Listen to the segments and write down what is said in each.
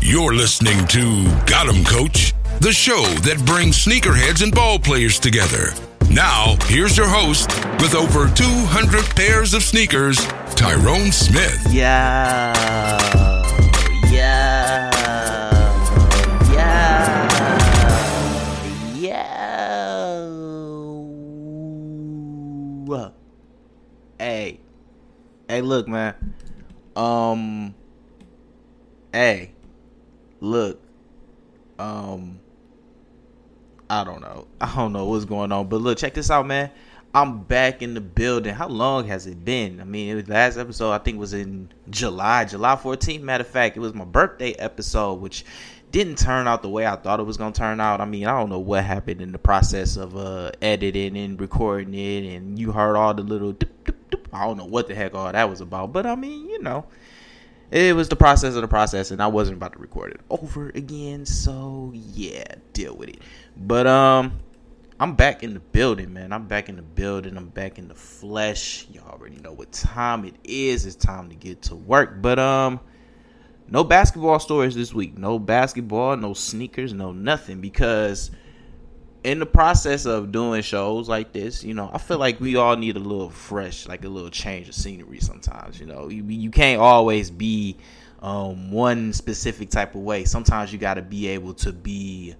You're listening to Got 'em Coach, the show that brings sneakerheads and ball players together. Now, here's your host with over 200 pairs of sneakers, Tyrone Smith. Hey, look, man. I don't know what's going on, but look, check this out, man. I'm back in the building. How long has it been? I mean, it was last episode, I think, was in July 14th. Matter of fact, it was my birthday episode, which didn't turn out the way I thought it was going to turn out. I mean, I don't know what happened in the process of editing and recording it, and you heard all the little I don't know what the heck all that was about, but I mean, you know, it was the process of the process, and I wasn't about to record it over again, so yeah, deal with it. But I'm back in the building, man. I'm back in the building. I'm back in the flesh. Y'all already know what time it is. It's time to get to work. But no basketball stories this week. No basketball, no sneakers, no nothing, because in the process of doing shows like this, you know, I feel like we all need a little fresh, like a little change of scenery sometimes. You know, you can't always be one specific type of way. Sometimes you got to be able to be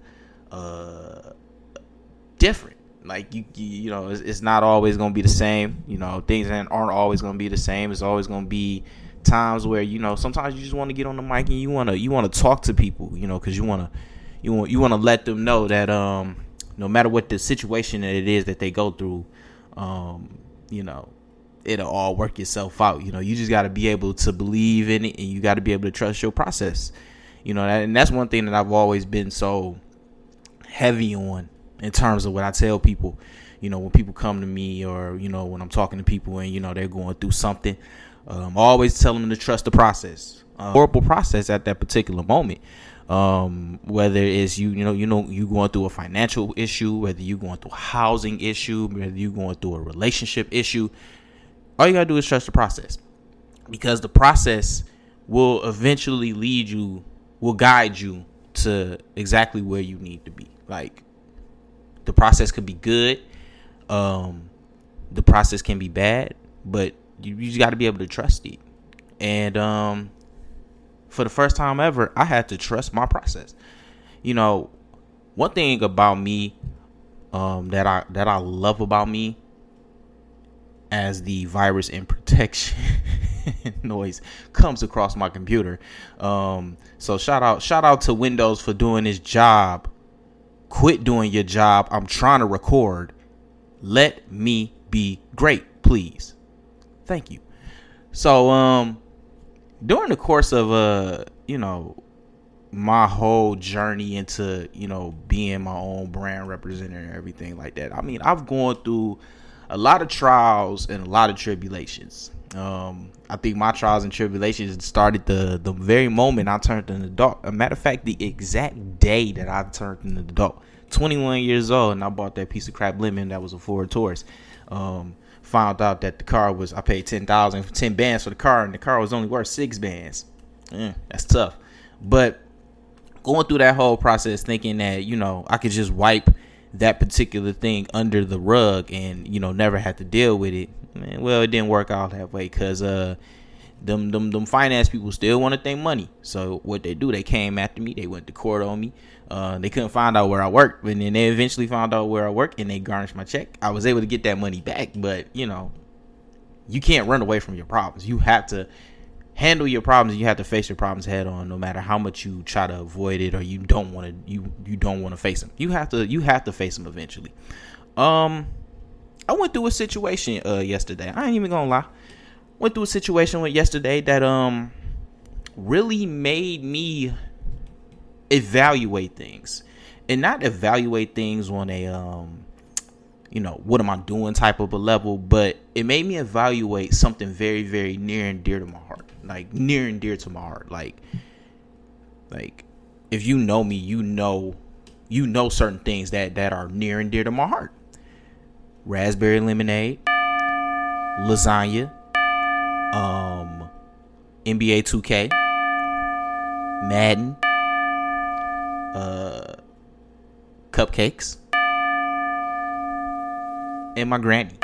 different. Like, you know, it's not always going to be the same. You know, things aren't always going to be the same. It's always going to be times where, you know, sometimes you just want to get on the mic and you want to talk to people, you know, because you want to let them know that no matter what the situation that it is that they go through, you know, it'll all work itself out. You know, you just got to be able to believe in it, and you got to be able to trust your process. You know, and that's one thing that I've always been so heavy on in terms of what I tell people. You know, when people come to me, or, you know, when I'm talking to people and, you know, they're going through something, I always tell them to trust the process, horrible process at that particular moment. Whether it's you going through a financial issue, whether you going through a housing issue, whether you going through a relationship issue, all you gotta do is trust the process, because the process will eventually guide you to exactly where you need to be. Like, the process could be good, the process can be bad, but you just got to be able to trust it. And for the first time ever, I had to trust my process. You know, one thing about me that I love about me, as the virus and protection noise comes across my computer. So shout out to Windows for doing this job. Quit doing your job. I'm trying to record. Let me be great, please. Thank you. So, during the course of, you know, my whole journey into, you know, being my own brand representative and everything like that, I mean, I've gone through a lot of trials and a lot of tribulations. I think my trials and tribulations started the very moment I turned an adult. A matter of fact, the exact day that I turned an adult, 21 years old, and I bought that piece of crap lemon that was a Ford Taurus. found out that the car was, I paid 10,000 for 10 bands for the car, and the car was only worth 6 bands. That's tough. But going through that whole process thinking that, you know, I could just wipe that particular thing under the rug and, you know, never have to deal with it. Man, well, it didn't work out that way, because them finance people still wanted their money. So what they do, they came after me. They went to court on me. They couldn't find out where I worked, and then they eventually found out where I worked, and they garnished my check. I was able to get that money back, but, you know, you can't run away from your problems. You have to handle your problems. You have to face your problems head on, no matter how much you try to avoid it or you don't want to. You don't want to face them. You have to face them eventually. I went through a situation yesterday. I ain't even gonna lie. Went through a situation with yesterday that really made me evaluate things, and not evaluate things on a you know, what am I doing type of a level, but it made me evaluate something very, very near and dear to my heart. Like near and dear to my heart. Like if you know me, you know certain things that are near and dear to my heart. Raspberry lemonade, lasagna, NBA 2K, Madden, cupcakes, and my granny.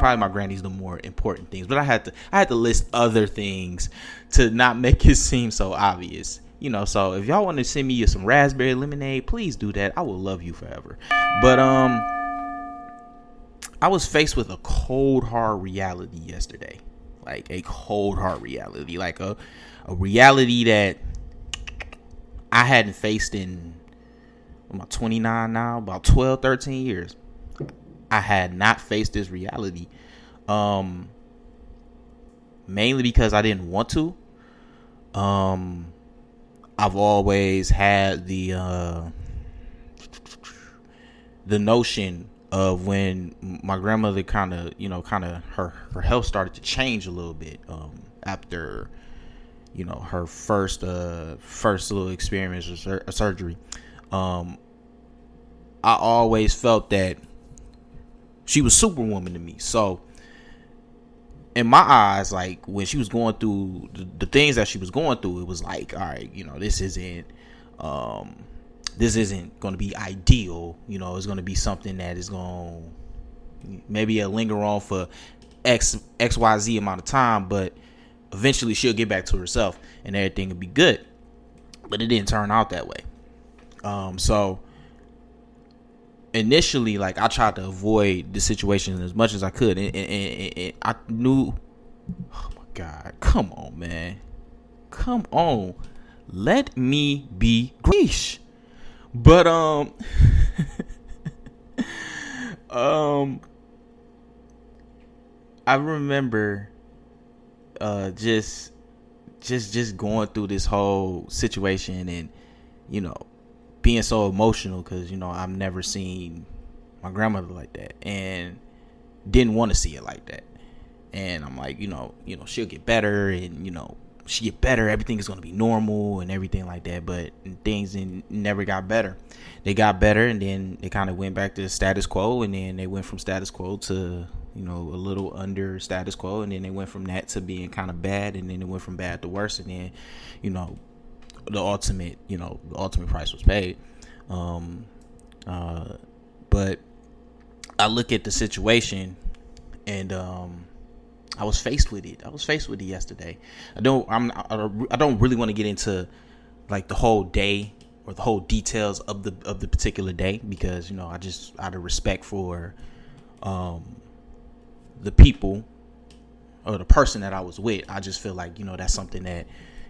Probably my granny's the more important things, but I had to list other things to not make it seem so obvious, you know. So if y'all want to send me some raspberry lemonade, please do that. I will love you forever. But I was faced with a cold, hard reality yesterday. Like a cold, hard reality. Like a reality that I hadn't faced in, I'm about 29 now, about 12, 13 years. I had not faced this reality. Mainly because I didn't want to. I've always had the notion of when my grandmother kind of her health started to change a little bit after, you know, her first little experience with surgery. I always felt that she was Superwoman to me. So in my eyes, like when she was going through the things that she was going through, it was like, all right, you know, this isn't going to be ideal. You know, it's going to be something that is going to maybe linger on for XYZ amount of time, but eventually she'll get back to herself and everything will be good. But it didn't turn out that way. So initially, like, I tried to avoid the situation as much as I could. And I knew, oh my God, come on, man. Come on. Let me be Greece. But, I remember, just going through this whole situation and, you know, being so emotional because, you know, I've never seen my grandmother like that and didn't want to see it like that. And I'm like, you know, she'll get better and, you know, she get better, everything is going to be normal and everything like that. But things never got better. They got better and then they kind of went back to status quo, and then they went from status quo to, you know, a little under status quo, and then they went from that to being kind of bad, and then it went from bad to worse, and then, you know, the ultimate price was paid. But I look at the situation and I was faced with it. I was faced with it yesterday. I don't really want to get into like the whole day or the whole details of the particular day, because, you know, I just, out of respect for the people or the person that I was with, I just feel like, you know, that's something that,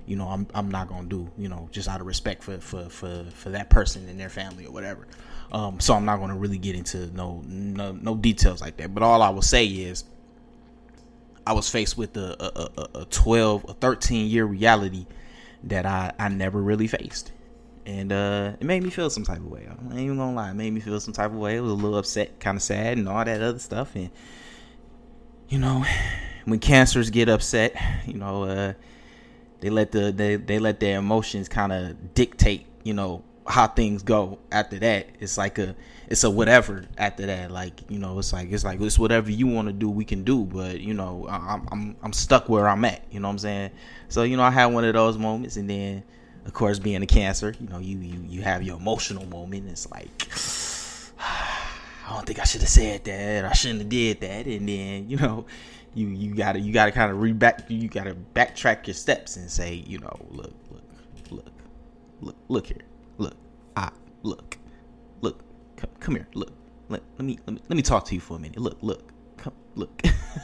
you know, I'm not gonna do, you know, just out of respect for that person and their family or whatever. So I'm not gonna really get into no details like that. But all I will say is, I was faced with a 12, a 13-year reality that I never really faced. And it made me feel some type of way. I ain't even gonna lie. It made me feel some type of way. It was a little upset, kind of sad, and all that other stuff. And, you know, when cancers get upset, you know, they let their emotions kind of dictate, you know, how things go after that. It's like it's a whatever after that. Like, you know, it's like it's whatever you want to do, we can do. But, you know, I'm stuck where I'm at. You know what I'm saying? So, you know, I had one of those moments, and then, of course, being a Cancer, you know, you have your emotional moment. It's like, I don't think I should have said that. I shouldn't have did that. And then, you know, you gotta kind of backtrack your steps and say, you know, look here, come here. Let me talk to you for a minute. Look.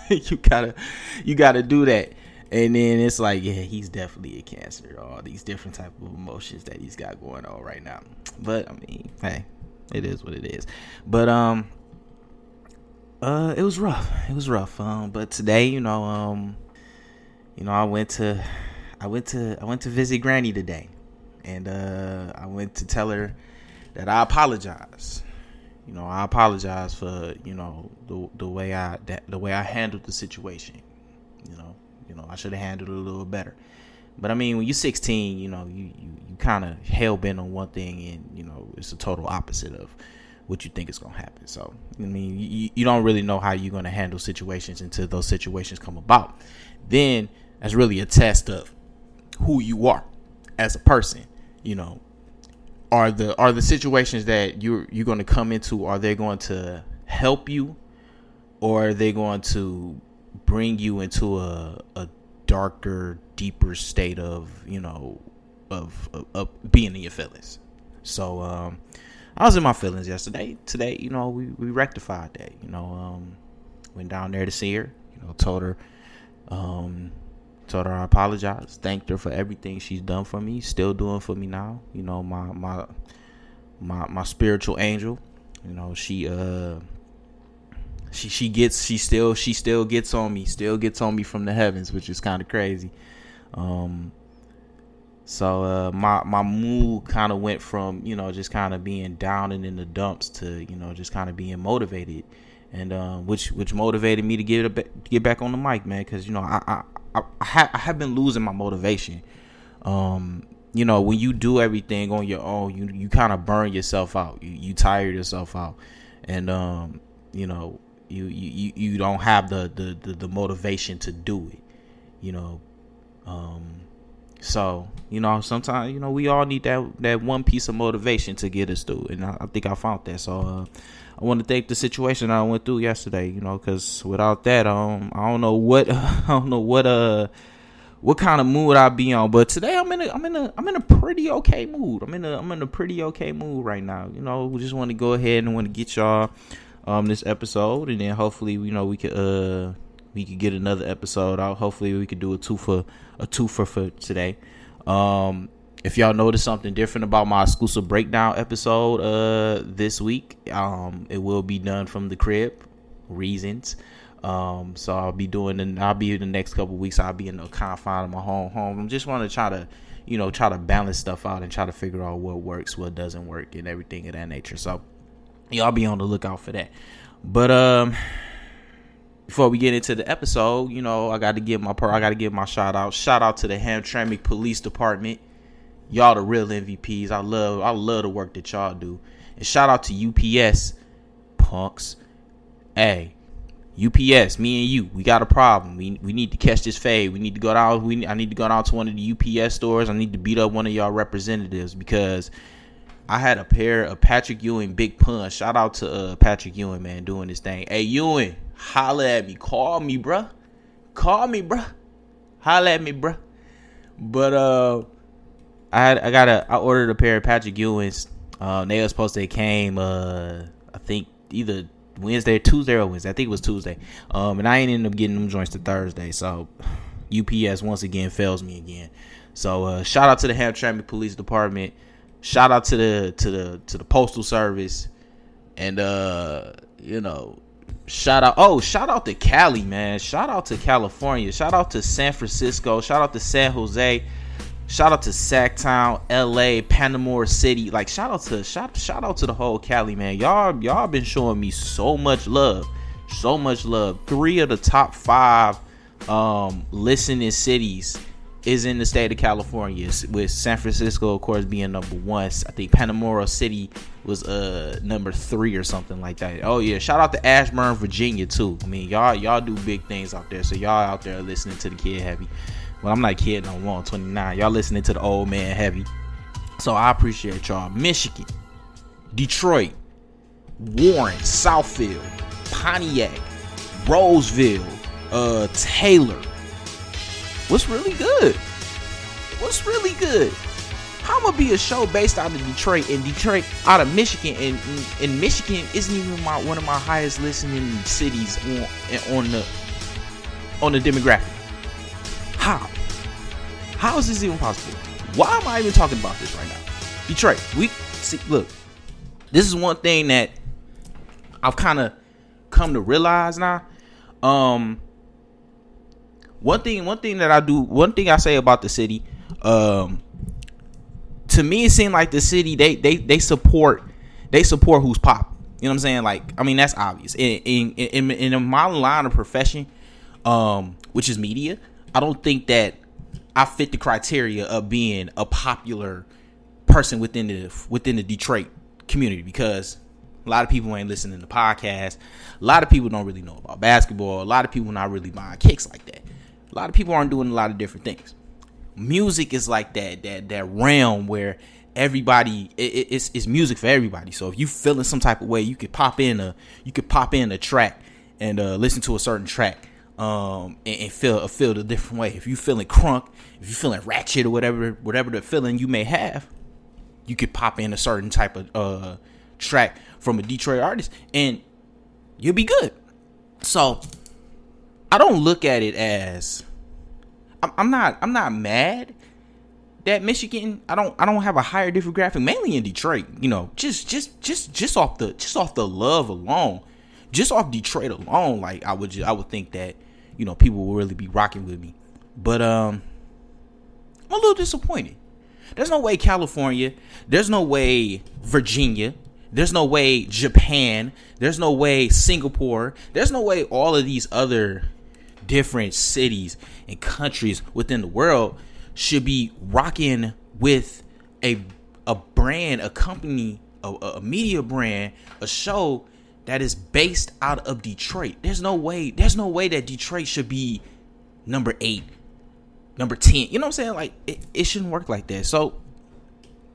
you gotta do that. And then it's like, yeah, he's definitely a Cancer. All these different type of emotions that he's got going on right now. But I mean, hey, it is what it is. But it was rough. But today, you know, I went to visit Granny today, and I went to tell her that I apologize. You know, I apologize for, you know, the way I handled the situation. You know, I should have handled it a little better. But I mean, when you're 16, you know, you kind of hell bent on one thing, and you know, it's the total opposite of what you think is gonna happen. So I mean, you don't really know how you're gonna handle situations until those situations come about. Then that's really a test of who you are as a person. You know, are the situations that you're going to come into, are they going to help you, or are they going to bring you into a darker, deeper state of, you know, of being in your feelings? So I was in my feelings yesterday. Today, you know, we rectified that. You know, went down there to see her. You know, told her I apologize, thanked her for everything she's done for me, still doing for me now. You know, my spiritual angel. You know, she still gets on me from the heavens, which is kind of crazy. So my mood kind of went from, you know, just kind of being down and in the dumps to, you know, just kind of being motivated, and which motivated me to get back on the mic, man, because, you know, I have been losing my motivation. You know, when you do everything on your own, you kind of burn yourself out. You tire yourself out, and you know, you don't have the motivation to do it. You know, so, you know, sometimes, you know, we all need that one piece of motivation to get us through. And I think I found that. So I want to thank the situation I went through yesterday, you know, because without that, I don't know what kind of mood I'd be on. But today I'm in a pretty okay mood. I'm in a pretty okay mood right now. You know, we just want to go ahead and want to get y'all this episode, and then hopefully, you know, we could get another episode out. Hopefully we could do a twofer for today. If y'all notice something different about my exclusive breakdown episode this week, it will be done from the crib, reasons. So I'll be in the next couple of weeks. I'll be in the confine of my home. I'm just want to try to balance stuff out and try to figure out what works, what doesn't work, and everything of that nature. So y'all be on the lookout for that. But before we get into the episode, you know, I got to give my shout out. Shout out to the Hamtramck Police Department. Y'all the real MVPs. I love the work that y'all do. And shout out to UPS punks. Hey, UPS, me and you, we got a problem. We need to catch this fade. We need to go down. I need to go down to one of the UPS stores. I need to beat up one of y'all representatives, because I had a pair of Patrick Ewing big punch. Shout out to Patrick Ewing, man, doing this thing. Hey, Ewing, holla at me. Call me, bruh. Holla at me, bruh. But I ordered a pair of Patrick Ewing's. They were supposed to came I think either Tuesday or Wednesday. I think it was Tuesday. And I ain't ended up getting them joints to Thursday. So UPS once again fails me again. So shout out to the Hamtramck Police Department. Shout out to the Postal Service, and you know, shout out to Cali, man. Shout out to California. Shout out to San Francisco. Shout out to San Jose. Shout out to Sacktown, LA, Panamore City. Like, shout out to the whole Cali, man. Y'all been showing me so much love. 3 of the top 5 listening cities is in the state of California, with San Francisco, of course, being number one. I think Panamera City was number 3 or something like that. Oh yeah, shout out to Ashburn, Virginia too. I mean, y'all do big things out there. So y'all out there listening to the Kid Heavy. Well, I'm not kidding. I'm 129. Y'all listening to the old man Heavy. So I appreciate y'all. Michigan, Detroit, Warren, Southfield, Pontiac, Roseville, Taylor. What's really good? How am I be a show based out of Detroit and Detroit out of Michigan, and Michigan isn't even one of my highest listening cities on the demographic. How is this even possible? Why am I even talking about this right now? Detroit, we see. Look, this is one thing that I've kind of come to realize now. One thing I say about the city, to me, it seemed like the city they support who's popping. You know what I'm saying? Like, I mean, that's obvious. In my line of profession, which is media, I don't think that I fit the criteria of being a popular person within the Detroit community, because a lot of people ain't listening to podcasts. A lot of people don't really know about basketball. A lot of people not really buying kicks like that. A lot of people aren't doing a lot of different things. Music is like that realm where everybody, it's music for everybody. So if you feeling some type of way, you could pop in a track and listen to a certain track and feel a different way. If you feeling crunk, if you feeling ratchet or whatever the feeling you may have, you could pop in a certain type of track from a Detroit artist and you'll be good. So I don't look at it as I'm not mad that Michigan. I don't have a higher demographic, mainly in Detroit. You know, just off the love alone, just off Detroit alone. Like I would think that, you know, people will really be rocking with me. But I'm a little disappointed. There's no way California. There's no way Virginia. There's no way Japan. There's no way Singapore. There's no way all of these other different cities and countries within the world should be rocking with a brand, a company, a media brand, a show that is based out of Detroit. There's no way that Detroit should be number 8, number 10. You know what I'm saying? Like it shouldn't work like that. So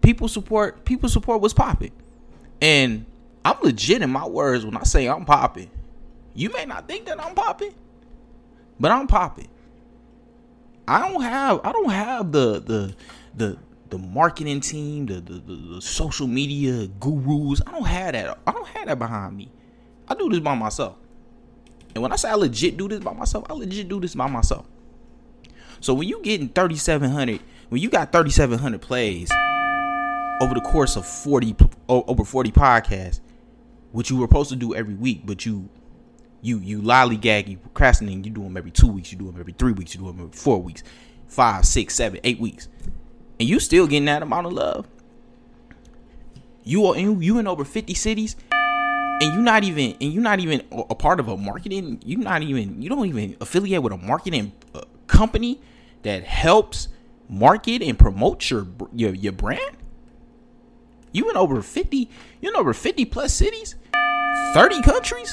people support what's popping. And I'm legit in my words when I say I'm popping. You may not think that I'm popping, but I'm popping. I don't have the marketing team, the social media gurus. I don't have that behind me. I do this by myself. And when I say I legit do this by myself, I legit do this by myself. So when you getting 3,700, when you got 3,700 plays over the course of over 40 podcasts, which you were supposed to do every week, but you lollygag, you procrastinating, you do them every 2 weeks, you do them every 3 weeks, you do them every 4 weeks, 5, 6, 7, 8 weeks, and you still getting that amount of love. You in over 50 cities, and you're not even a part of a marketing. You don't even affiliate with a marketing company that helps market and promote your brand. You in over 50, plus cities, 30 countries,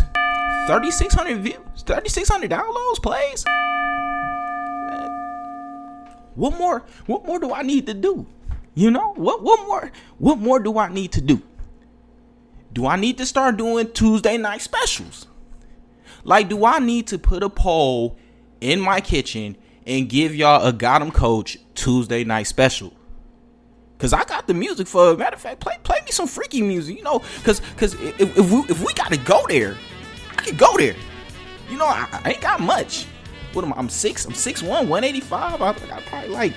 3,600 views, 3,600 downloads, plays. Man, what more do I need to do? You know, what more do I need to do? Do I need to start doing Tuesday night specials? Like, do I need to put a poll in my kitchen and give y'all a Got 'em Coach Tuesday night special? Cause I got the music for it. Matter of fact, play me some freaky music, you know. Cause if we gotta go there, I can go there. You know, I ain't got much. What am I? I'm 6'1", 185. I got probably like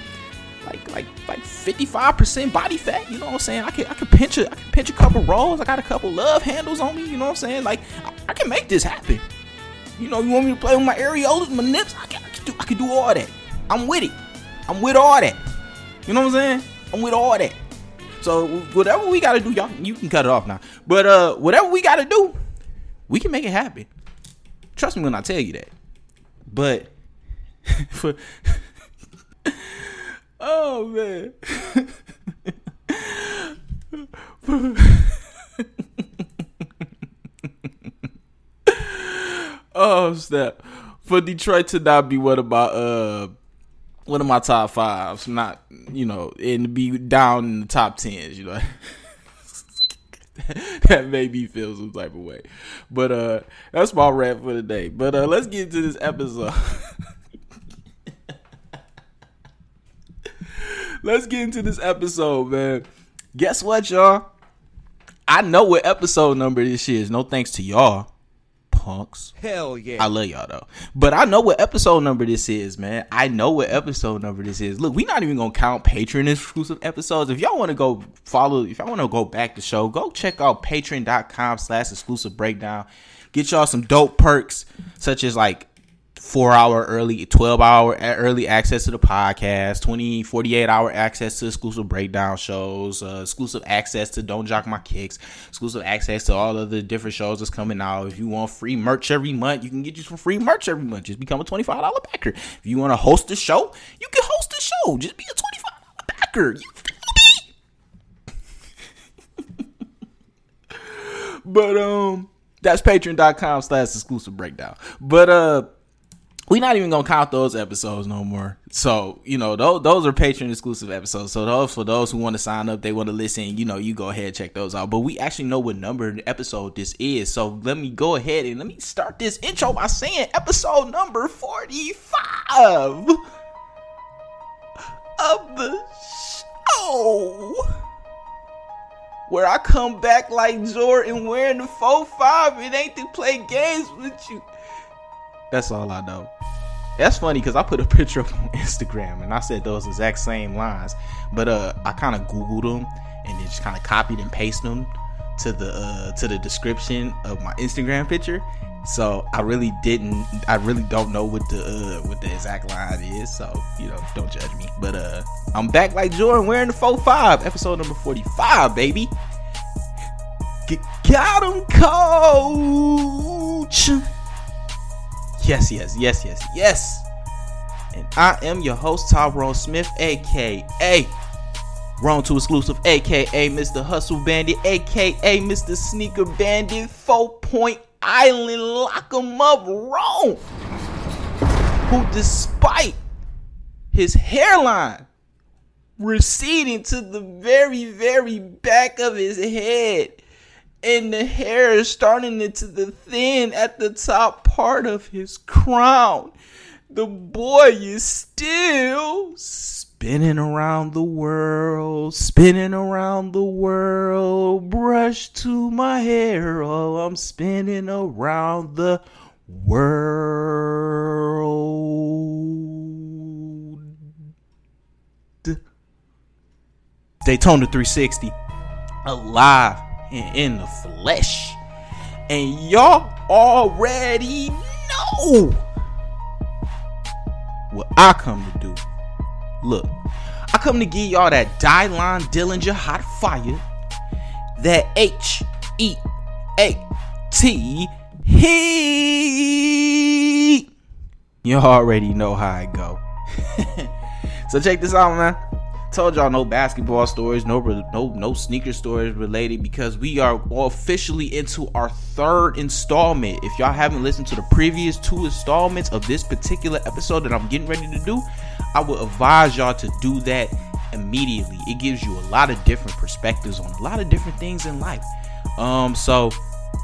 55% body fat. You know what I'm saying? I can pinch a couple rolls. I got a couple love handles on me. You know what I'm saying? Like I can make this happen. You know, you want me to play with my areolas, my nips? I can do all that. I'm with it. I'm with all that. You know what I'm saying? I'm with all that. So whatever we gotta do, y'all, you can cut it off now. But whatever we gotta do, we can make it happen. Trust me when I tell you that. But for Oh, man. Oh, snap. For Detroit to not be one of my top fives, not, you know, and to be down in the top tens, you know. That made me feel some type of way. But that's my rap for the day. But let's get to this episode. Let's get into this episode, man. Guess what, y'all? I know what episode number this is. No thanks to y'all, punks. Hell yeah. I love y'all, though. But I know what episode number this is, man. I know what episode number this is. Look, we're not even going to count Patreon-exclusive episodes. If y'all want to go follow, if y'all want to go back to the show, go check out patreon.com/exclusive breakdown. Get y'all some dope perks, such as, like, 4-hour early, 12-hour early access to the podcast, 48-hour access to exclusive breakdown shows, exclusive access to Don't Jock My Kicks, exclusive access to all of the different shows that's coming out. If you want free merch every month, you can get you some free merch every month. Just become a $25 backer. If you want to host a show, you can host a show. Just be a $25 backer. You feel me? But, that's patreon.com/exclusive breakdown. But, we're not even going to count those episodes no more. So, you know, those are Patreon-exclusive episodes. So those, for those who want to sign up, they want to listen, you know, you go ahead and check those out. But we actually know what number episode this is. So let me go ahead and let me start this intro by saying episode number 45 of the show, where I come back like Jordan wearing the 4-5. It ain't to play games with you. That's all I know. That's funny because I put a picture up on Instagram and I said those exact same lines, but I kind of Googled them and just kind of copied and pasted them to the description of my Instagram picture. So I really don't know what the exact line is. So, you know, don't judge me. But I'm back like Jordan wearing the 4-5, episode number 45, baby. Got 'em, Coach. Yes, yes, yes, yes, yes. And I am your host, Tyrone Smith, a.k.a. Wrong to Exclusive, a.k.a. Mr. Hustle Bandit, a.k.a. Mr. Sneaker Bandit, 4 Point Island, lock 'em up, Wrong. Who, despite his hairline receding to the very, very back of his head, and the hair is starting into the thin at the top part of his crown, the boy is still spinning around the world. Brush to my hair, oh, I'm spinning around the world. Daytona 360, alive and in the flesh, and y'all already know what I come to do. Look, I come to give y'all that Dylon Dillinger hot fire, that HEAT heat. You already know how it go. So check this out, man. Told y'all no basketball stories, no sneaker stories related, because we are officially into our third installment. If y'all haven't listened to the previous 2 installments of this particular episode that I'm getting ready to do, I would advise y'all to do that immediately. It gives you a lot of different perspectives on a lot of different things in life. So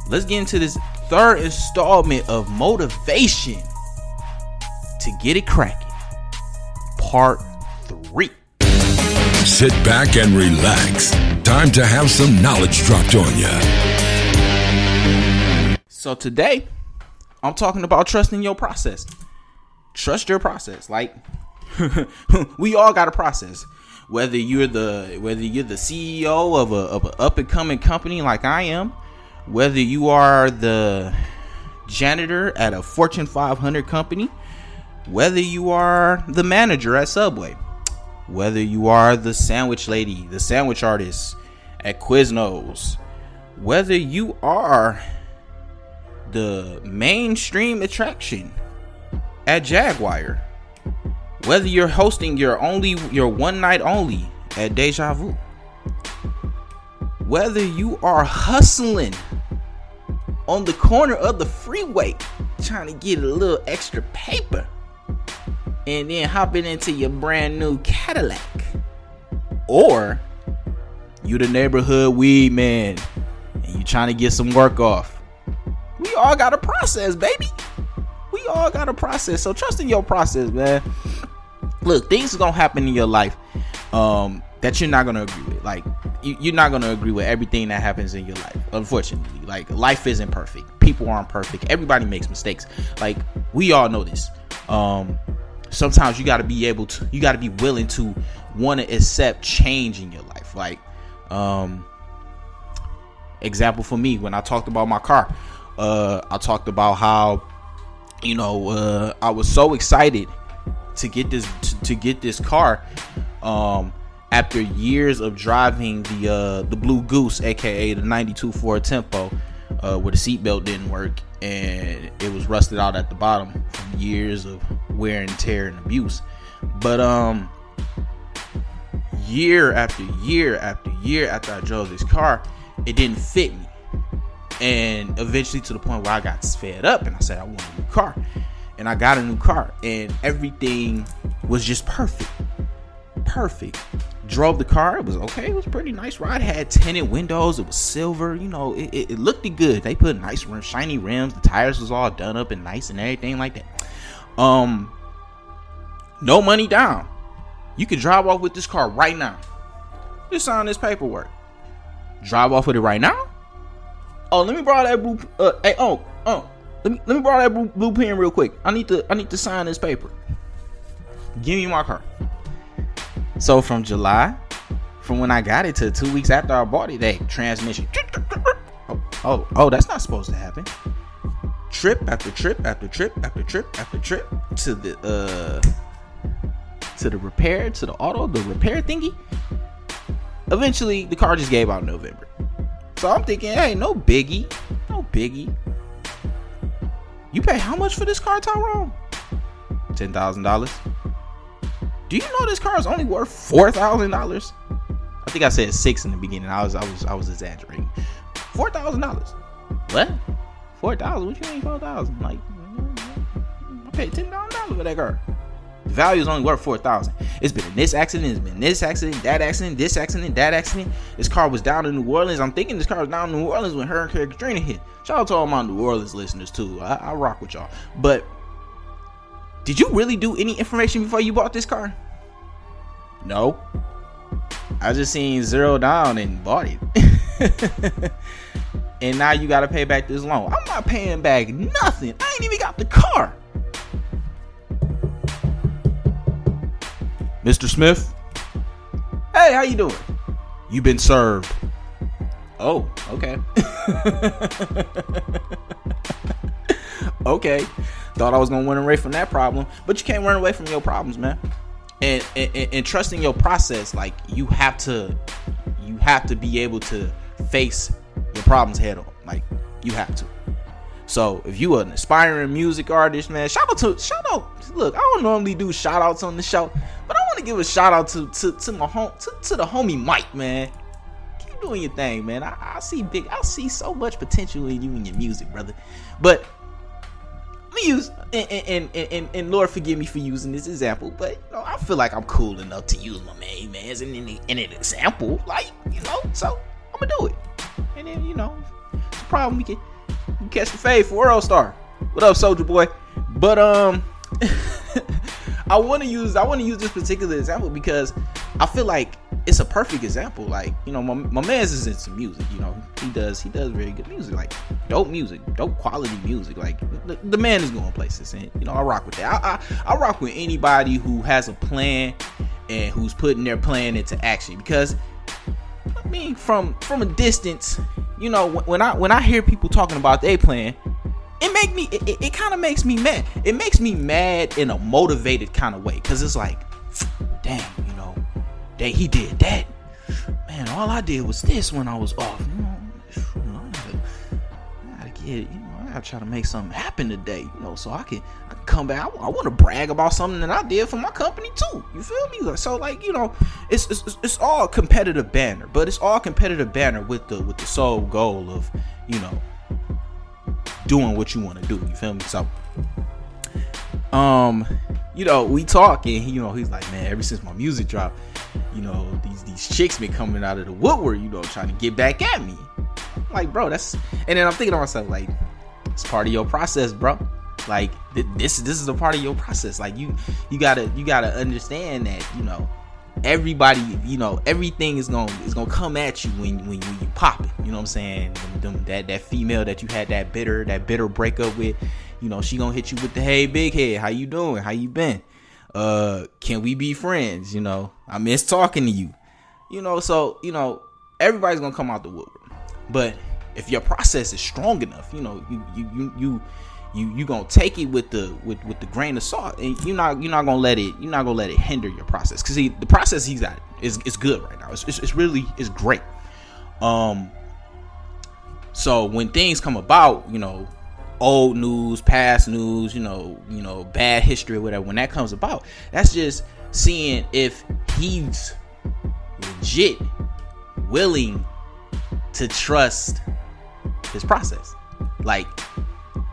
let's get into this third installment of Motivation to Get It Cracking, Part 3. Sit back and relax. Time to have some knowledge dropped on you. So today, I'm talking about trusting your process. Trust your process. Like, we all got a process. Whether you're the CEO of an up and coming company like I am, whether you are the janitor at a Fortune 500 company, whether you are the manager at Subway, whether you are the sandwich lady, the sandwich artist at Quiznos, whether you are the mainstream attraction at Jaguar, whether you're hosting your one night only at Deja Vu, whether you are hustling on the corner of the freeway trying to get a little extra paper and then hopping into your brand new Cadillac, or you the neighborhood weed man and you trying to get some work off. We all got a process, baby. We all got a process. So trust in your process, man. Look, things are gonna happen in your life that you're not gonna agree with. Like, you're not gonna agree with everything that happens in your life, unfortunately. Like, life isn't perfect. People aren't perfect. Everybody makes mistakes. Like, we all know this. Sometimes you gotta be able to, you gotta be willing to want to accept change in your life. Like, example for me, when I talked about my car, I talked about how, you know, I was so excited to get this car after years of driving the Blue Goose, aka the 92 Ford Tempo, where the seatbelt didn't work and it was rusted out at the bottom from years of wear and tear and abuse. But year after year after year after I drove this car, it didn't fit me. And eventually to the point where I got fed up and I said I want a new car. And I got a new car and everything was just perfect. Perfect. Drove the car. It was okay. It was a pretty nice ride. It had tinted windows. It was silver. You know, it looked good. They put nice rims, shiny rims. The tires was all done up and nice and everything like that. No money down. You can drive off with this car right now. Just sign this paperwork. Drive off with it right now? Oh, let me borrow that blue. Hey, let me borrow that blue pen real quick. I need to sign this paper. Give me my car. So from July, from when I got it to 2 weeks after I bought it, hey, transmission. Oh, that's not supposed to happen. Trip after trip after trip after trip after trip to the repair, to the auto, the repair thingy. Eventually, the car just gave out in November. So I'm thinking, hey, no biggie. You pay how much for this car, Tyrone? $10,000. Do you know this car is only worth $4,000? I think I said $6,000 in the beginning. I was exaggerating. $4,000. What? $4,000? What you mean $4,000? Like, I paid $10,000 for that car. The value is only worth 4,000. It's been in this accident, that accident. This car was down in New Orleans. I'm thinking this car was down in New Orleans when Hurricane Katrina hit. Shout out to all my New Orleans listeners too. I rock with y'all. But did you really do any information before you bought this car? No. I just seen zero down and bought it. And now you gotta pay back this loan. I'm not paying back nothing. I ain't even got the car. Mr. Smith? Hey, how you doing? You been served. Oh, okay. Okay. Thought I was going to run away from that problem. But you can't run away from your problems, man. And trusting your process. Like, you have to be able to face your problems head on. Like, you have to. So if you are an aspiring music artist, man, shout out. Look, I don't normally do shout outs on the show, but I want to give a shout out to my home, to the homie Mike, man. Keep doing your thing, man. I see so much potential in you and your music, brother. But let me use and Lord forgive me for using this example, but you know, I feel like I'm cool enough to use my main man as an example, like, you know. So I'm gonna do it, and then, you know, it's a problem we can. You catch the fade for World Star. What up, Soldier Boy? But I want to use this particular example because I feel like it's a perfect example. Like, you know, my man's is into music. You know, he does very good music, like dope music, dope quality music. Like the man is going places, and you know, I rock with that. I rock with anybody who has a plan and who's putting their plan into action, because I mean, from a distance, you know, when I hear people talking about their plan, it kind of makes me mad. It makes me mad in a motivated kind of way, because it's like, dang, you know, he did that. Man, all I did was this when I was off. You know, I gotta try to make something happen today, you know, so I can come back. I want to brag about something that I did for my company too. You feel me? So like, you know, it's all competitive banner, but it's all competitive banner with the sole goal of, you know, doing what you want to do. You feel me? So, you know, we talk and you know, he's like, man, ever since my music dropped, you know, these chicks been coming out of the woodwork, you know, trying to get back at me. I'm like, bro, that's, and then I'm thinking to myself, like, it's part of your process, bro. Like this is a part of your process. Like you gotta understand that, you know, everybody, you know, everything is gonna come at you when you pop it. You know what I'm saying? That female that you had that bitter breakup with, you know, she gonna hit you with the, hey, big head, how you doing? How you been? Can we be friends? You know, I miss talking to you. You know, so, you know, everybody's gonna come out the woodwork. But if your process is strong enough, you know, you gonna take it with the grain of salt, and you're not gonna let it hinder your process. Because the process he's at is good right now. It's really great. So when things come about, you know, old news, past news, you know, bad history, whatever. When that comes about, that's just seeing if he's legit willing to trust his process. Like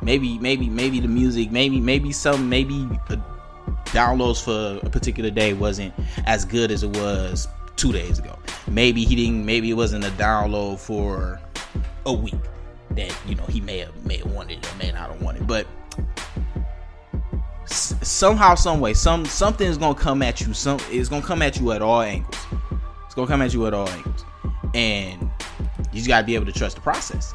maybe the music, maybe downloads for a particular day wasn't as good as it was 2 days ago. Maybe it wasn't a download for a week that, you know, he may have wanted or may not have wanted, but somehow, some way, something's gonna come at you. It's gonna come at you at all angles. And you just gotta be able to trust the process.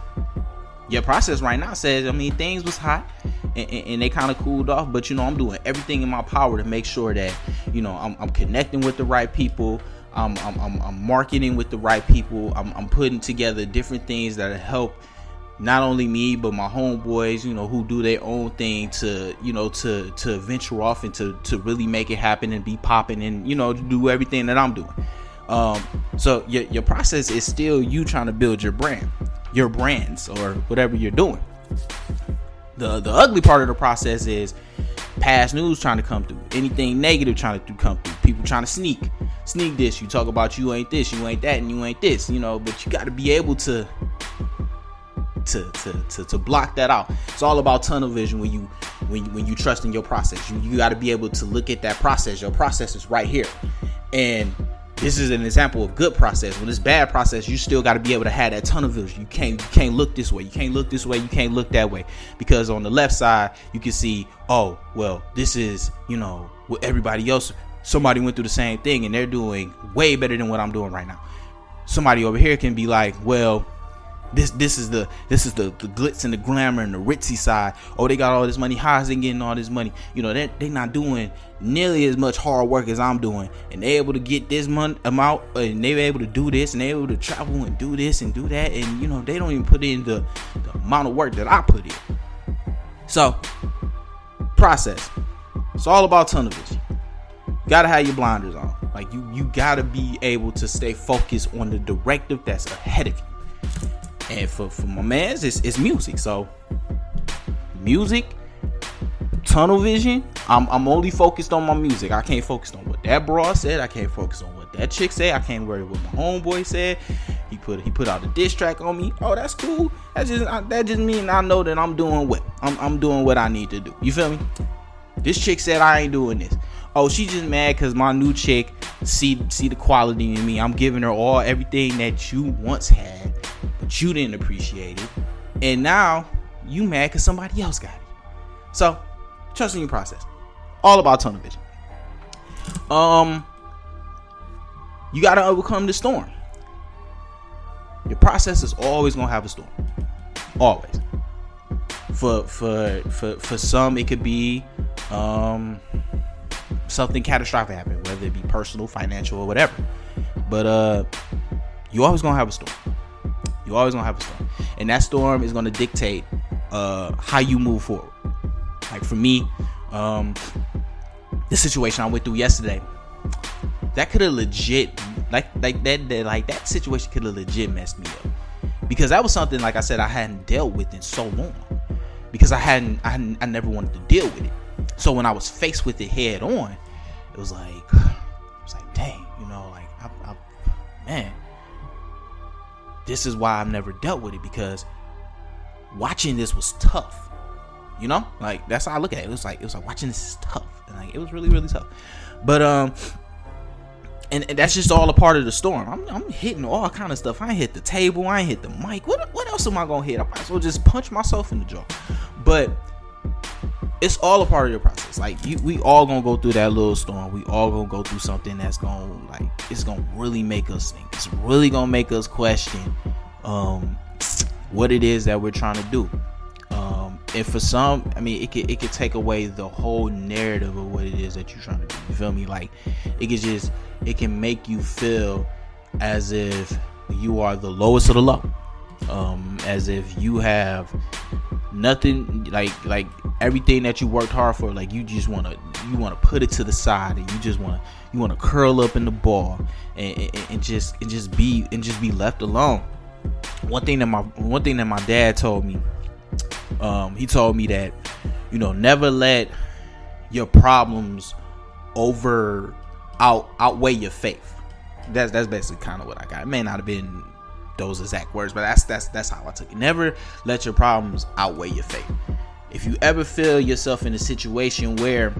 Your process right now says, I mean, things was hot and they kind of cooled off, but you know, I'm doing everything in my power to make sure that, you know, I'm connecting with the right people. I'm marketing with the right people. I'm putting together different things that help not only me but my homeboys, you know, who do their own thing to, you know, to venture off and to really make it happen and be popping and, you know, do everything that I'm doing. So your process is still you trying to build your brand, your brands, or whatever you're doing. The ugly part of the process is past news trying to come through, anything negative trying to come through, people trying to sneak this. You talk about you ain't this, you ain't that, and you ain't this, you know, but you got to be able to block that out. It's all about tunnel vision when you trust in your process. You got to be able to look at that process. Your process is right here, and this is an example of good process. When it's bad process, you still got to be able to have that tunnel vision. You can't look this way. You can't look this way. You can't look that way, because on the left side you can see, oh well, this is, you know, what everybody else. Somebody went through the same thing and they're doing way better than what I'm doing right now. Somebody over here can be like, well, this is the glitz and the glamour and the ritzy side. Oh, they got all this money. How's they getting all this money? You know, they're not doing nearly as much hard work as I'm doing, and they're able to get this amount, and they're able to do this, and they're able to travel and do this and do that, and you know, they don't even put in the amount of work that I put in. So, process. It's all about tunnel vision. You gotta have your blinders on. Like you gotta be able to stay focused on the directive that's ahead of you. And for my mans, it's music. So music, tunnel vision. I'm only focused on my music. I can't focus on what that broad said. I can't focus on what that chick said. I can't worry what my homeboy said. He put out a diss track on me. Oh, that's cool. That just means I know that I'm doing what I'm doing what I need to do. You feel me? This chick said I ain't doing this. Oh, she just mad because my new chick see the quality in me. I'm giving her everything that you once had, but you didn't appreciate it, and now you mad because somebody else got it. So, trusting your process. All about tunnel vision. You gotta overcome the storm. Your process is always gonna have a storm. Always. For some, it could be something catastrophic happen, whether it be personal, financial, or whatever. But you always gonna have a storm. You always gonna have a storm, and that storm is gonna dictate how you move forward. Like for me, the situation I went through yesterday, that could have legit, that situation could have legit messed me up, because that was something, like I said, I hadn't dealt with in so long, because I never wanted to deal with it. So when I was faced with it head on, it was like, dang, man, this is why I've never dealt with it, because watching this was tough. You know, like, that's how I look at it. It was like watching this is tough, and like, it was really, really tough. But and that's just all a part of the storm. I'm hitting all kind of stuff. I ain't hit the table. I ain't hit the mic. What else am I gonna hit? I might as well just punch myself in the jaw. But it's all a part of your process. Like, we all gonna go through that little storm. We all gonna go through something that's gonna, like, it's gonna really make us think. It's really gonna make us question what it is that we're trying to do. And for some, I mean, it could take away the whole narrative of what it is that you're trying to do. You feel me? Like, it can make you feel as if you are the lowest of the low, as if you have nothing, like everything that you worked hard for. Like, you just want to put it to the side, and you just want to curl up in the ball and just be left alone. One thing that my dad told me. He told me that, never let your problems outweigh your faith. That's basically kind of what I got. It may not have been those exact words, but that's how I took it. Never let your problems outweigh your faith. If you ever feel yourself in a situation where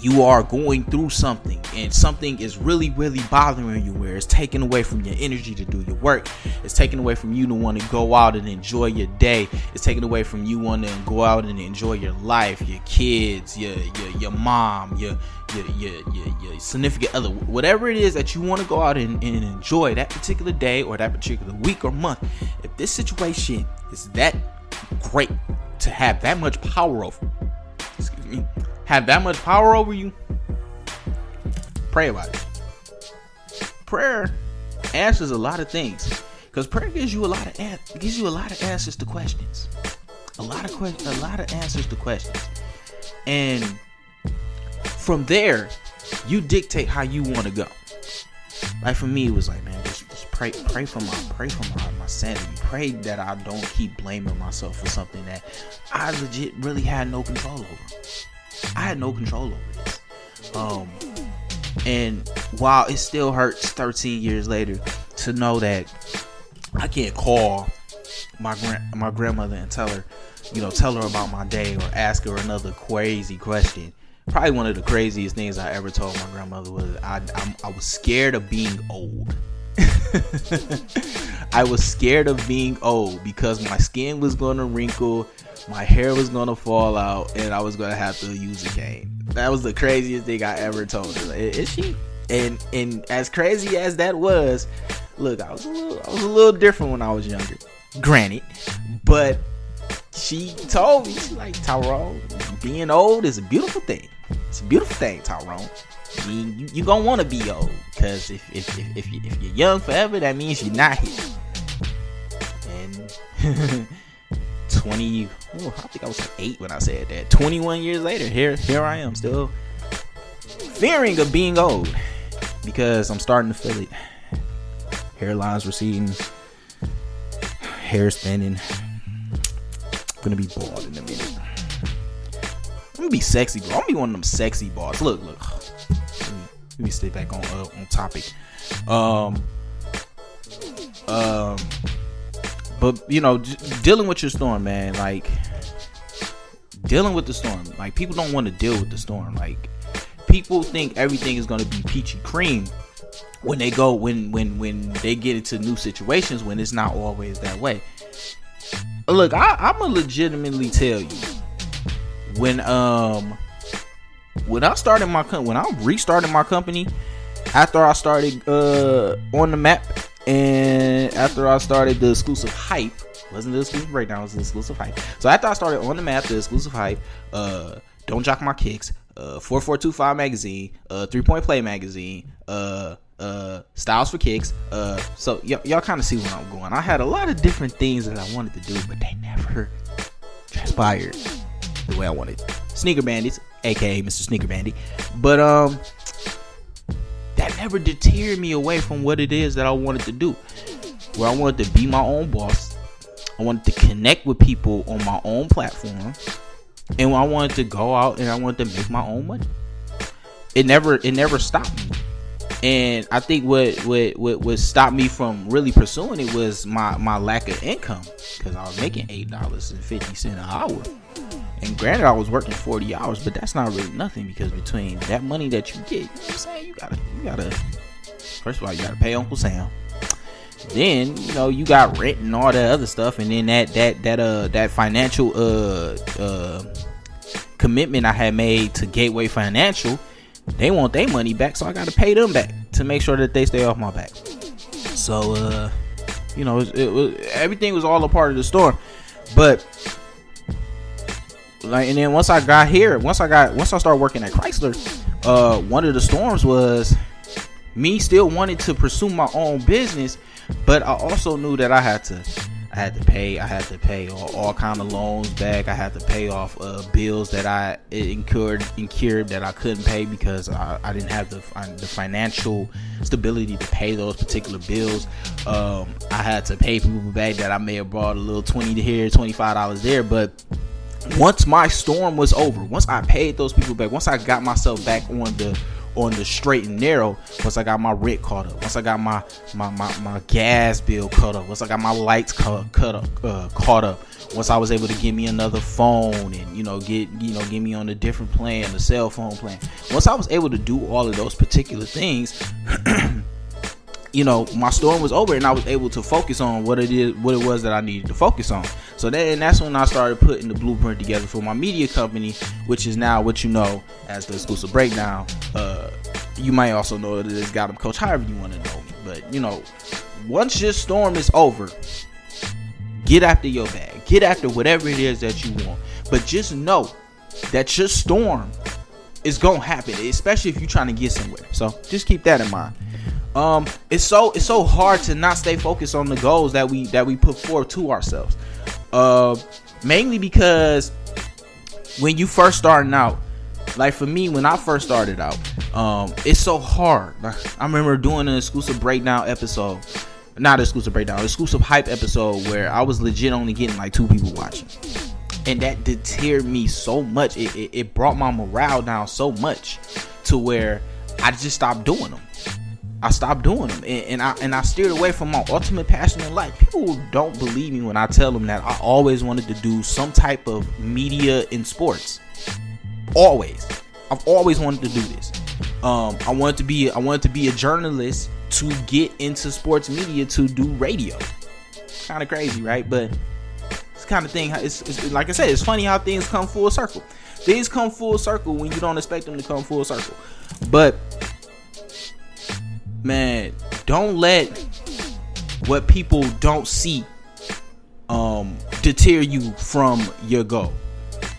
you are going through something and something is really, really bothering you, where it's taking away from your energy to do your work, it's taking away from you to want to go out and enjoy your day, it's taking away from you wanting to go out and enjoy your life, your kids, your mom, your significant other, whatever it is that you want to go out and enjoy that particular day or that particular week or month. If this situation is that great to have that much power over, have that much power over you, pray about it. Prayer answers a lot of things, because prayer gives you a lot of answers to questions, a lot of answers to questions, and from there you dictate how you want to go. Like, for me, it was like, man, just pray for my sanity. Pray that I don't keep blaming myself for something that I legit really had no control over. I had no control over this. And while it still hurts 13 years later to know that I can't call my grandmother and tell her about my day, or ask her another crazy question. Probably one of the craziest things I ever told my grandmother was I was scared of being old. I was scared of being old because my skin was going to wrinkle, my hair was going to fall out, and I was going to have to use a cane. That was the craziest thing I ever told her. Is she? And as crazy as that was, look, I was a little different when I was younger, granted, but she told me, she's like, Tyrone, being old is a beautiful thing. It's a beautiful thing, Tyrone. I mean, you're going to want to be old, because if you're young forever, that means you're not here. And 8 when I said that. 21 years later, here I am, still fearing of being old, because I'm starting to feel it. Hairlines receding, hair thinning. I'm going to be bald in a minute. I'm going to be sexy, bro. I'm going to be one of them sexy balls. Look. Let me stay back on topic. But dealing with your storm, man. Like, dealing with the storm. Like, people don't want to deal with the storm. Like, people think everything is gonna be peachy cream when they get into new situations, when it's not always that way. Look, I'ma legitimately tell you, when I restarted my company, after I started on the map, and after I started the exclusive hype, wasn't the exclusive breakdown, it was the exclusive hype. So after I started on the map, the exclusive hype, Don't Jock My Kicks, 4425 magazine, 3 Point Play magazine, Styles for Kicks, so y'all kind of see where I'm going. I had a lot of different things that I wanted to do, but they never transpired the way I wanted. Sneaker Bandits, aka Mr. Sneaker Bandit. But that never deterred me away from what it is that I wanted to do, where I wanted to be my own boss. I wanted to connect with people on my own platform. And I wanted to go out and I wanted to make my own money. It never stopped me. And I think what stopped me from really pursuing it was my lack of income, because I was making $8.50 an hour. And granted, I was working 40 hours, but that's not really nothing, because between that money that you get, you know what I'm saying, you gotta first of all, you gotta pay Uncle Sam. Then, you know, you got rent and all that other stuff, and then that financial commitment I had made to Gateway Financial, they want their money back, so I gotta pay them back to make sure that they stay off my back. So, you know, it was everything was all a part of the storm. But like, and then once I started working at Chrysler, one of the storms was me still wanted to pursue my own business, but I also knew that I had to pay all kind of loans back. I had to pay off bills that I incurred that I couldn't pay because I didn't have the financial stability to pay those particular bills. I had to pay people back that I may have brought a little $20 here, $25 there, but once my storm was over, once I paid those people back, once I got myself back on the straight and narrow, once I got my rent caught up, once I got my gas bill caught up, once I got my lights caught up, once I was able to get me another phone and, you know, get me on a different plan, the cell phone plan. Once I was able to do all of those particular things, you know, my storm was over and I was able to focus on what it was that I needed to focus on. So then that's when I started putting the blueprint together for my media company, which is now what you know as the Exclusive Breakdown. You might also know that it's Got 'em Coach, however you want to know me. But, you know, once your storm is over, get after your bag. Get after whatever it is that you want. But just know that your storm is going to happen, especially if you're trying to get somewhere. So just keep that in mind. It's so hard to not stay focused on the goals that we put forth to ourselves. Mainly because when you first starting out, like for me, when I first started out, it's so hard. I remember doing an exclusive hype episode where I was legit only getting like 2 people watching. And that deterred me so much. It brought my morale down so much to where I just stopped doing them. I stopped doing them, and I steered away from my ultimate passion in life. People don't believe me when I tell them that I always wanted to do some type of media in sports. Always. I've always wanted to do this. I wanted to be a journalist to get into sports media to do radio. Kind of crazy, right? But it's kind of thing. It's like I said, it's funny how things come full circle. Things come full circle when you don't expect them to come full circle. But man, don't let what people don't see deter you from your goal.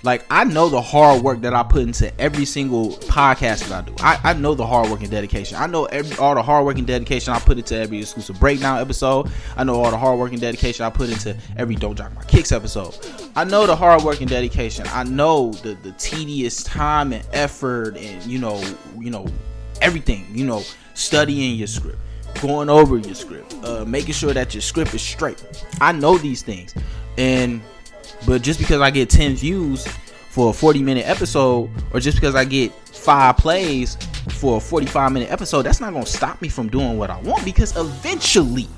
Like, I know the hard work that I put into every single podcast that I do. I know the hard work and dedication. I know all the hard work and dedication I put into every Exclusive Breakdown episode. I know all the hard work and dedication I put into every Don't Drop My Kicks episode. I know the hard work and dedication. I know the tedious time and effort and, you know, everything, you know, studying your script, going over your script, making sure that your script is straight. I know these things, but just because I get 10 views for a 40-minute episode, or just because I get 5 plays for a 45-minute episode, that's not gonna stop me from doing what I want, because eventually,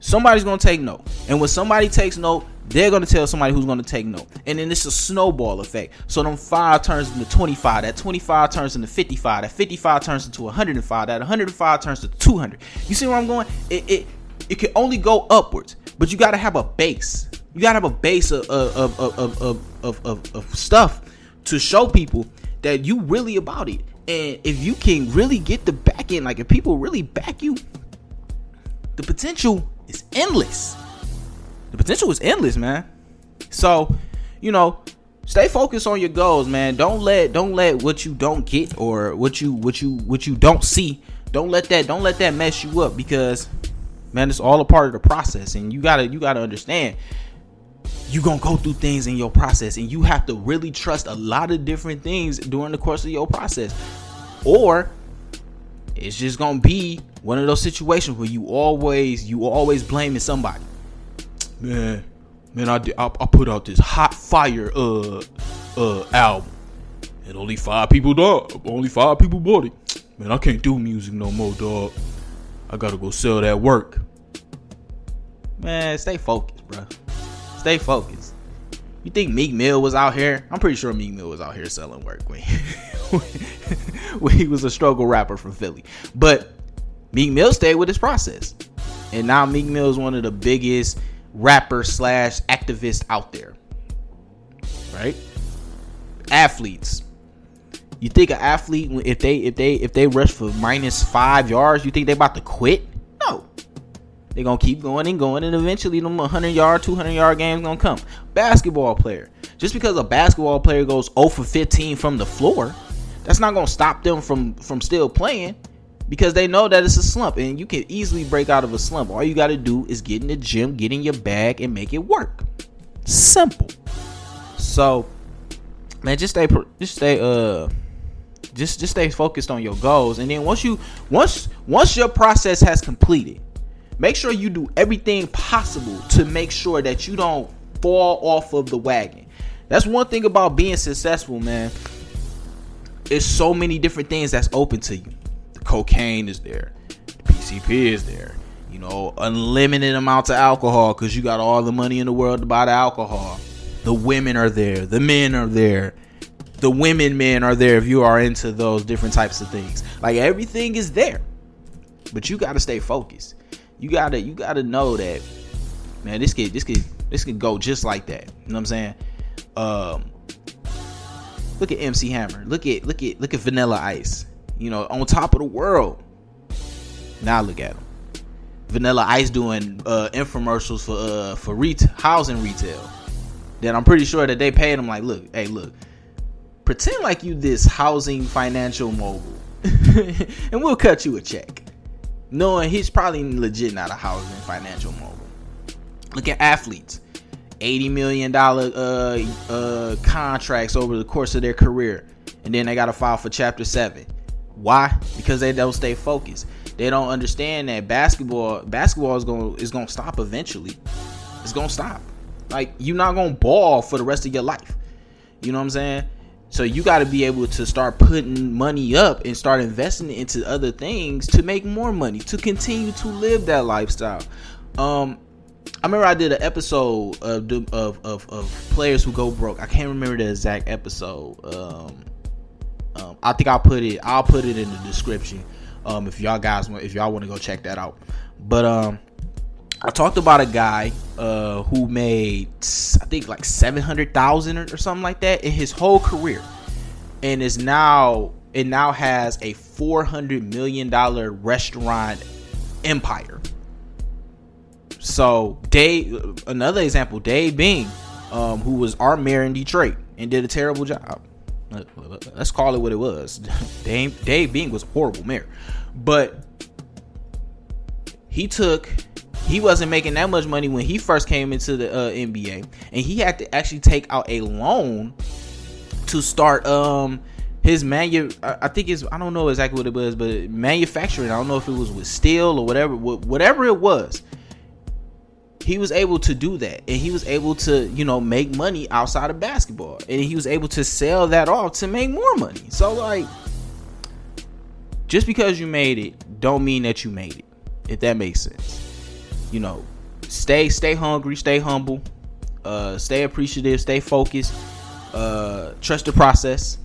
somebody's gonna take note, and when somebody takes note, they're going to tell somebody who's going to take note. And then it's a snowball effect. So them 5 turns into 25. That 25 turns into 55. That 55 turns into 105. That 105 turns to 200. You see where I'm going? It can only go upwards. But you got to have a base. You got to have a base of stuff to show people that you really about it. And if you can really get the back end, like if people really back you, the potential is endless. The potential is endless, man. So, you know, stay focused on your goals, man. Don't let what you don't get or what you don't see, don't let that mess you up, because, man, it's all a part of the process. And you gotta understand, you're gonna go through things in your process, and you have to really trust a lot of different things during the course of your process, or it's just gonna be one of those situations where you always blaming somebody. Man, man, I put out this hot fire album, and only five people, dog. Only five people bought it. Man, I can't do music no more, dog. I gotta go sell that work. Man, stay focused, bro. Stay focused. You think Meek Mill was out here? I'm pretty sure Meek Mill was out here selling work when he was a struggle rapper from Philly. But Meek Mill stayed with his process. And now Meek Mill is one of the biggest rappers / activists out there. Right? Athletes. You think an athlete, if they rush for -5 yards, you think they about to quit? No. They're going to keep going and going, and eventually them 100-yard, 200-yard games going to come. Basketball player. Just because a basketball player goes 0 for 15 from the floor, that's not going to stop them from still playing, because they know that it's a slump, and you can easily break out of a slump. All you got to do is get in the gym, get in your bag, and make it work. Simple. So, man, just stay focused on your goals, and then once your process has completed, make sure you do everything possible to make sure that you don't fall off of the wagon. That's one thing about being successful, man. There's so many different things that's open to you. The cocaine is there. The PCP is there. You know, unlimited amounts of alcohol because you got all the money in the world to buy the alcohol. The women are there. The men are there. The women men are there if you are into those different types of things. Like, everything is there. But you got to stay focused. You gotta know that, man, this could go just like that. You know what I'm saying? Look at MC Hammer. Look at Vanilla Ice. You know, on top of the world. Now look at him. Vanilla Ice doing infomercials for housing retail. Then I'm pretty sure that they paid him like, look, pretend like you this housing financial mogul, and we'll cut you a check. Knowing he's probably legit not a housing financial mogul. Look at athletes. $80 million contracts over the course of their career. And then they got to file for Chapter 7. Why? Because they don't stay focused. They don't understand that basketball is going to stop eventually. It's going to stop. Like, you're not going to ball for the rest of your life. You know what I'm saying? So you got to be able to start putting money up and start investing into other things to make more money, to continue to live that lifestyle. I remember I did an episode of players who go broke. I can't remember the exact episode. I think I'll put it in the description. If y'all want to go check that out. But I talked about a guy who made, I think, like $700,000 or something like that in his whole career, and now has a $400 million restaurant empire. So another example, Dave Bing, who was our mayor in Detroit and did a terrible job. Let's call it what it was. Dave Bing was a horrible mayor, but he wasn't making that much money when he first came into the NBA, and he had to actually take out a loan to start his manufacturing. I don't know if it was with steel or whatever it was. He was able to do that, and he was able to, you know, make money outside of basketball, and he was able to sell that off to make more money. So, like, just because you made it don't mean that you made it, if that makes sense. You know, stay hungry, stay humble, stay appreciative, stay focused, trust the process,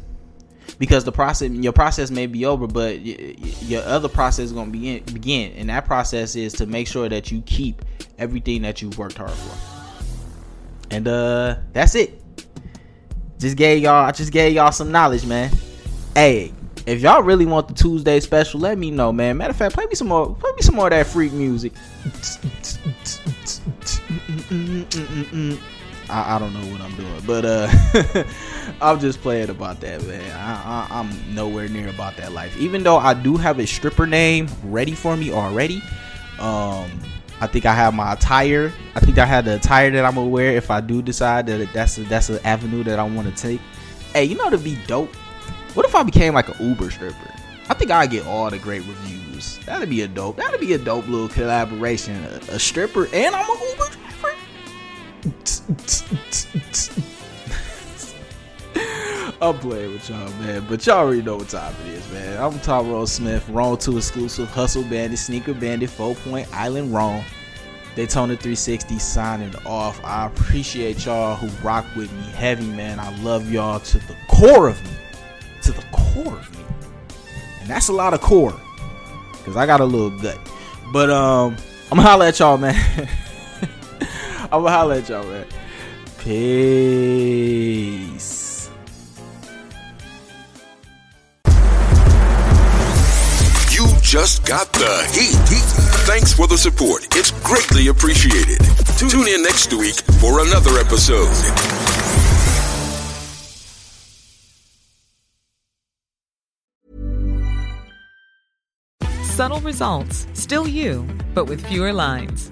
because your process may be over, but your other process is going to begin, and that process is to make sure that you keep everything that you've worked hard for. And that's it. I just gave y'all some knowledge, man. Hey, if y'all really want the Tuesday special, let me know, man. Matter of fact, play me some more of that freak music. I don't know what I'm doing, but I'm just playing about that, man. I'm nowhere near about that life. Even though I do have a stripper name ready for me already. I think I have my attire. I think I have the attire that I'm gonna wear if I do decide that's an avenue that I want to take. Hey, you know, to be dope. What if I became like an Uber stripper? I think I'd get all the great reviews. That'd be a dope little collaboration. A stripper and I'm an Uber stripper. I'm playing with y'all, man, but y'all already know what time it is, man. I'm Tyrone Smith, Wrong 2 exclusive, Hustle Bandit, Sneaker Bandit, 4 Point Island Wrong, Daytona 360 signing off. I appreciate y'all who rock with me heavy, man. I love y'all to the core of me, and that's a lot of core, because I got a little gut, but I'm gonna holler at y'all, man. Peace. Just got the heat. Thanks for the support. It's greatly appreciated. Tune in next week for another episode. Subtle results. Still you, but with fewer lines.